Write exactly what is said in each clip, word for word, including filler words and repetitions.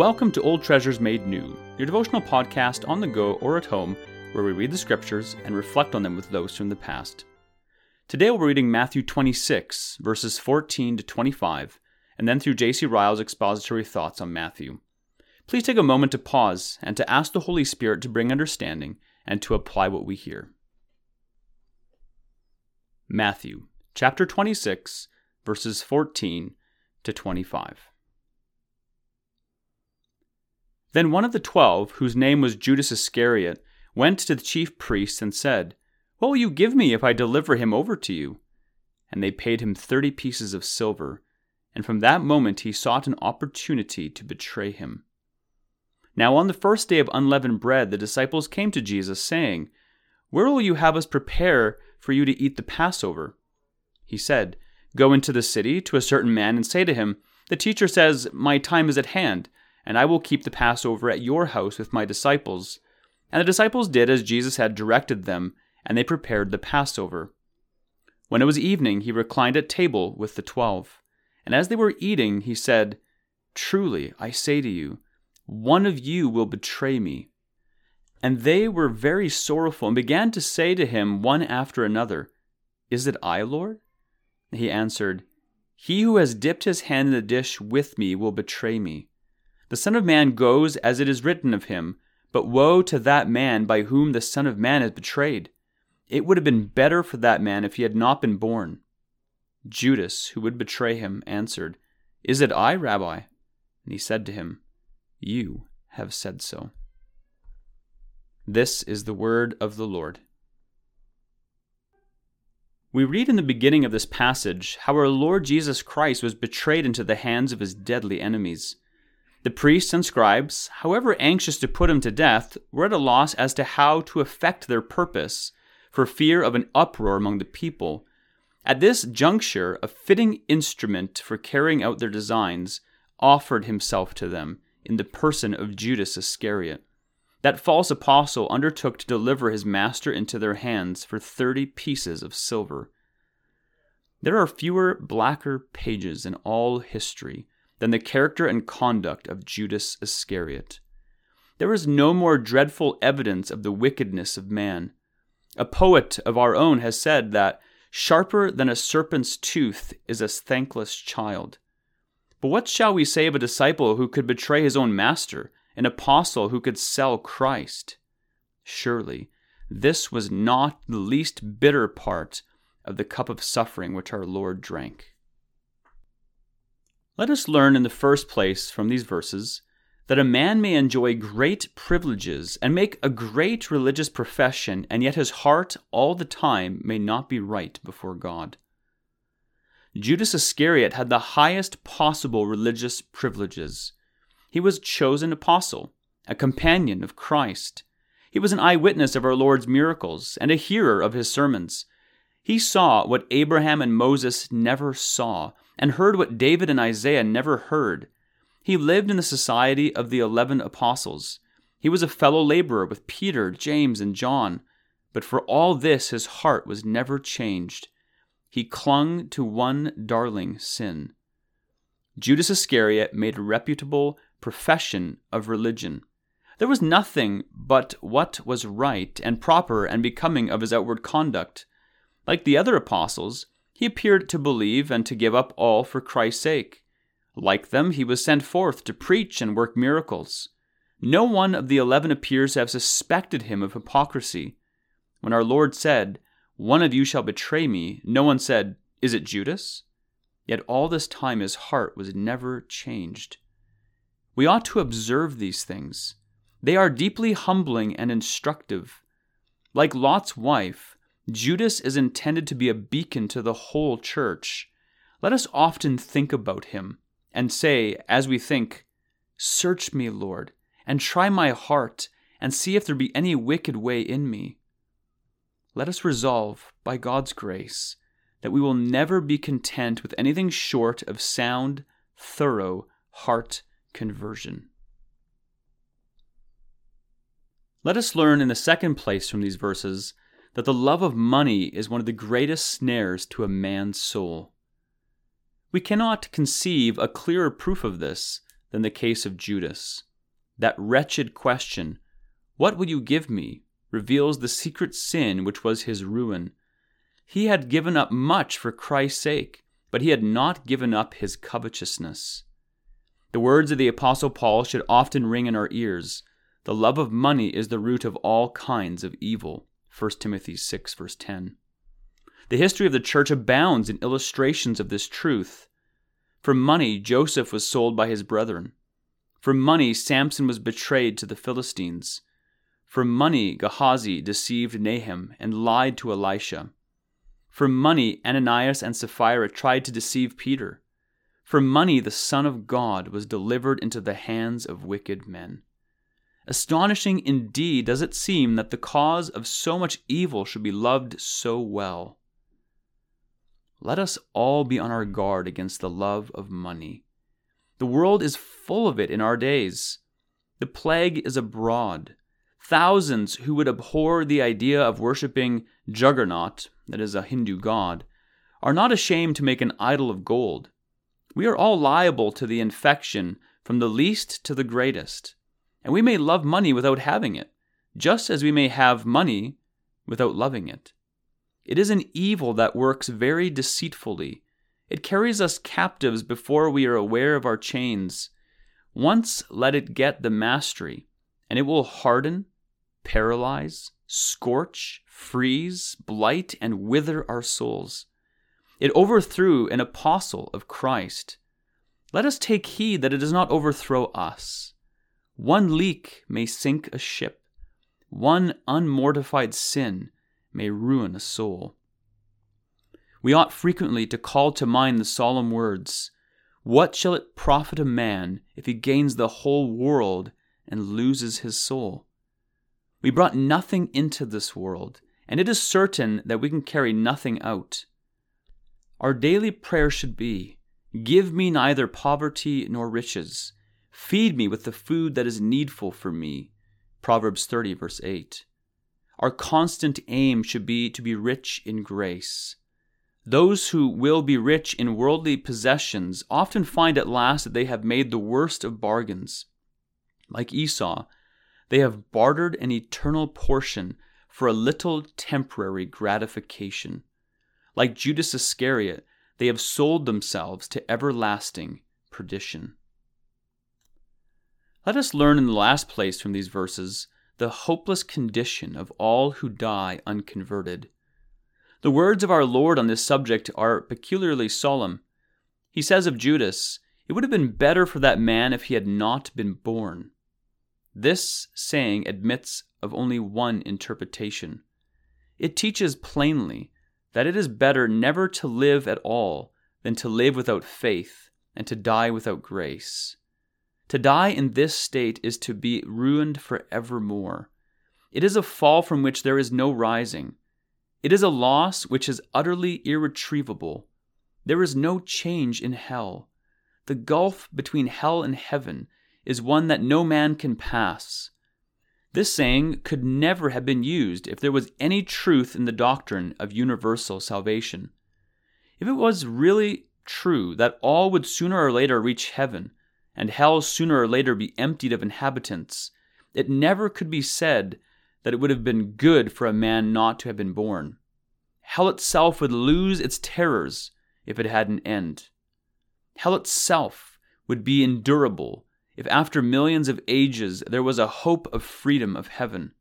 Welcome to Old Treasures Made New, your devotional podcast on the go or at home, where we read the scriptures and reflect on them with those from the past. Today we'll be reading Matthew twenty-six, verses fourteen to twenty-five, and then through J C Ryle's expository thoughts on Matthew. Please take a moment to pause and to ask the Holy Spirit to bring understanding and to apply what we hear. Matthew, chapter twenty-six, verses fourteen to twenty-five. Then one of the twelve, whose name was Judas Iscariot, went to the chief priests and said, "What will you give me if I deliver him over to you?" And they paid him thirty pieces of silver, and from that moment he sought an opportunity to betray him. Now on the first day of unleavened bread the disciples came to Jesus, saying, "Where will you have us prepare for you to eat the Passover?" He said, "Go into the city to a certain man and say to him, 'The teacher says, my time is at hand, and I will keep the Passover at your house with my disciples.'" And the disciples did as Jesus had directed them, and they prepared the Passover. When it was evening, he reclined at table with the twelve. And as they were eating, he said, "Truly, I say to you, one of you will betray me." And they were very sorrowful, and began to say to him one after another, "Is it I, Lord?" And he answered, "He who has dipped his hand in the dish with me will betray me. The Son of Man goes as it is written of him, but woe to that man by whom the Son of Man is betrayed. It would have been better for that man if he had not been born." Judas, who would betray him, answered, "Is it I, Rabbi?" And he said to him, "You have said so." This is the word of the Lord. We read in the beginning of this passage how our Lord Jesus Christ was betrayed into the hands of his deadly enemies. The priests and scribes, however anxious to put him to death, were at a loss as to how to effect their purpose for fear of an uproar among the people. At this juncture, a fitting instrument for carrying out their designs offered himself to them in the person of Judas Iscariot. That false apostle undertook to deliver his master into their hands for thirty pieces of silver. There are fewer blacker pages in all history than the character and conduct of Judas Iscariot. There is no more dreadful evidence of the wickedness of man. A poet of our own has said that sharper than a serpent's tooth is a thankless child. But what shall we say of a disciple who could betray his own master, an apostle who could sell Christ? Surely, this was not the least bitter part of the cup of suffering which our Lord drank. Let us learn in the first place from these verses that a man may enjoy great privileges and make a great religious profession, and yet his heart all the time may not be right before God. Judas Iscariot had the highest possible religious privileges. He was chosen apostle, a companion of Christ. He was an eyewitness of our Lord's miracles and a hearer of his sermons. He saw what Abraham and Moses never saw, and heard what David and Isaiah never heard. He lived in the society of the eleven apostles. He was a fellow laborer with Peter, James, and John. But for all this, his heart was never changed. He clung to one darling sin. Judas Iscariot made a reputable profession of religion. There was nothing but what was right and proper and becoming of his outward conduct. Like the other apostles, he appeared to believe and to give up all for Christ's sake. Like them, he was sent forth to preach and work miracles. No one of the eleven appears to have suspected him of hypocrisy. When our Lord said, "One of you shall betray me," no one said, "Is it Judas?" Yet all this time his heart was never changed. We ought to observe these things. They are deeply humbling and instructive. Like Lot's wife, Judas is intended to be a beacon to the whole church. Let us often think about him and say, as we think, "Search me, Lord, and try my heart, and see if there be any wicked way in me." Let us resolve, by God's grace, that we will never be content with anything short of sound, thorough heart conversion. Let us learn in the second place from these verses that the love of money is one of the greatest snares to a man's soul. We cannot conceive a clearer proof of this than the case of Judas. That wretched question, "What will you give me?" reveals the secret sin which was his ruin. He had given up much for Christ's sake, but he had not given up his covetousness. The words of the Apostle Paul should often ring in our ears. The love of money is the root of all kinds of evil. First Timothy six, verse ten. The history of the church abounds in illustrations of this truth. For money, Joseph was sold by his brethren. For money, Samson was betrayed to the Philistines. For money, Gehazi deceived Nahum and lied to Elisha. For money, Ananias and Sapphira tried to deceive Peter. For money, the Son of God was delivered into the hands of wicked men. Astonishing indeed does it seem that the cause of so much evil should be loved so well. Let us all be on our guard against the love of money. The world is full of it in our days. The plague is abroad. Thousands who would abhor the idea of worshipping Juggernaut, that is a Hindu god, are not ashamed to make an idol of gold. We are all liable to the infection from the least to the greatest, and we may love money without having it, just as we may have money without loving it. It is an evil that works very deceitfully. It carries us captives before we are aware of our chains. Once let it get the mastery, and it will harden, paralyze, scorch, freeze, blight, and wither our souls. It overthrew an apostle of Christ. Let us take heed that it does not overthrow us. One leak may sink a ship. One unmortified sin may ruin a soul. We ought frequently to call to mind the solemn words, "What shall it profit a man if he gains the whole world and loses his soul?" We brought nothing into this world, and it is certain that we can carry nothing out. Our daily prayer should be, "Give me neither poverty nor riches. Feed me with the food that is needful for me." Proverbs thirty, verse eight. Our constant aim should be to be rich in grace. Those who will be rich in worldly possessions often find at last that they have made the worst of bargains. Like Esau, they have bartered an eternal portion for a little temporary gratification. Like Judas Iscariot, they have sold themselves to everlasting perdition. Let us learn in the last place from these verses the hopeless condition of all who die unconverted. The words of our Lord on this subject are peculiarly solemn. He says of Judas, "It would have been better for that man if he had not been born." This saying admits of only one interpretation. It teaches plainly that it is better never to live at all than to live without faith and to die without grace. To die in this state is to be ruined forevermore. It is a fall from which there is no rising. It is a loss which is utterly irretrievable. There is no change in hell. The gulf between hell and heaven is one that no man can pass. This saying could never have been used if there was any truth in the doctrine of universal salvation. If it was really true that all would sooner or later reach heaven, and hell sooner or later be emptied of inhabitants, it never could be said that it would have been good for a man not to have been born. Hell itself would lose its terrors if it had an end. Hell itself would be endurable if after millions of ages there was a hope of freedom of heaven.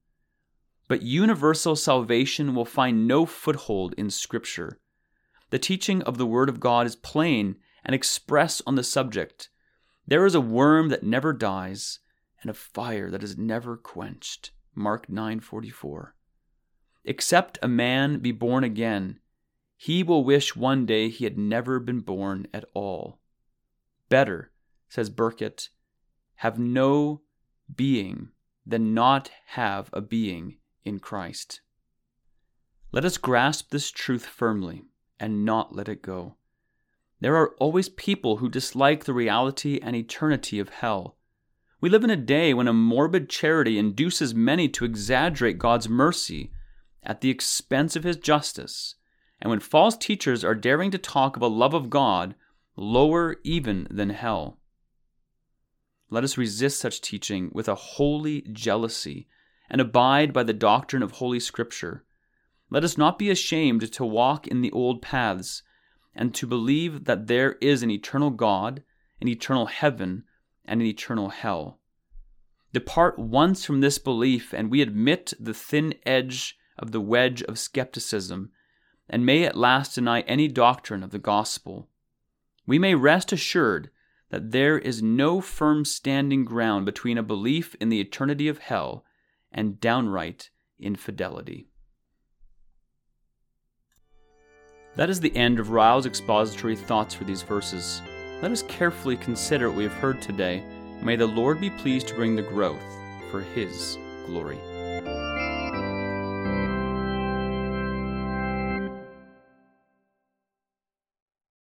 But universal salvation will find no foothold in Scripture. The teaching of the Word of God is plain and express on the subject. There is a worm that never dies and a fire that is never quenched. Mark nine forty-four. Except a man be born again, he will wish one day he had never been born at all. Better, says Burkitt, have no being than not have a being in Christ. Let us grasp this truth firmly and not let it go. There are always people who dislike the reality and eternity of hell. We live in a day when a morbid charity induces many to exaggerate God's mercy at the expense of His justice, and when false teachers are daring to talk of a love of God lower even than hell. Let us resist such teaching with a holy jealousy and abide by the doctrine of Holy Scripture. Let us not be ashamed to walk in the old paths and to believe that there is an eternal God, an eternal heaven, and an eternal hell. Depart once from this belief, and we admit the thin edge of the wedge of skepticism, and may at last deny any doctrine of the gospel. We may rest assured that there is no firm standing ground between a belief in the eternity of hell and downright infidelity. That is the end of Ryle's expository thoughts for these verses. Let us carefully consider what we have heard today. May the Lord be pleased to bring the growth for His glory.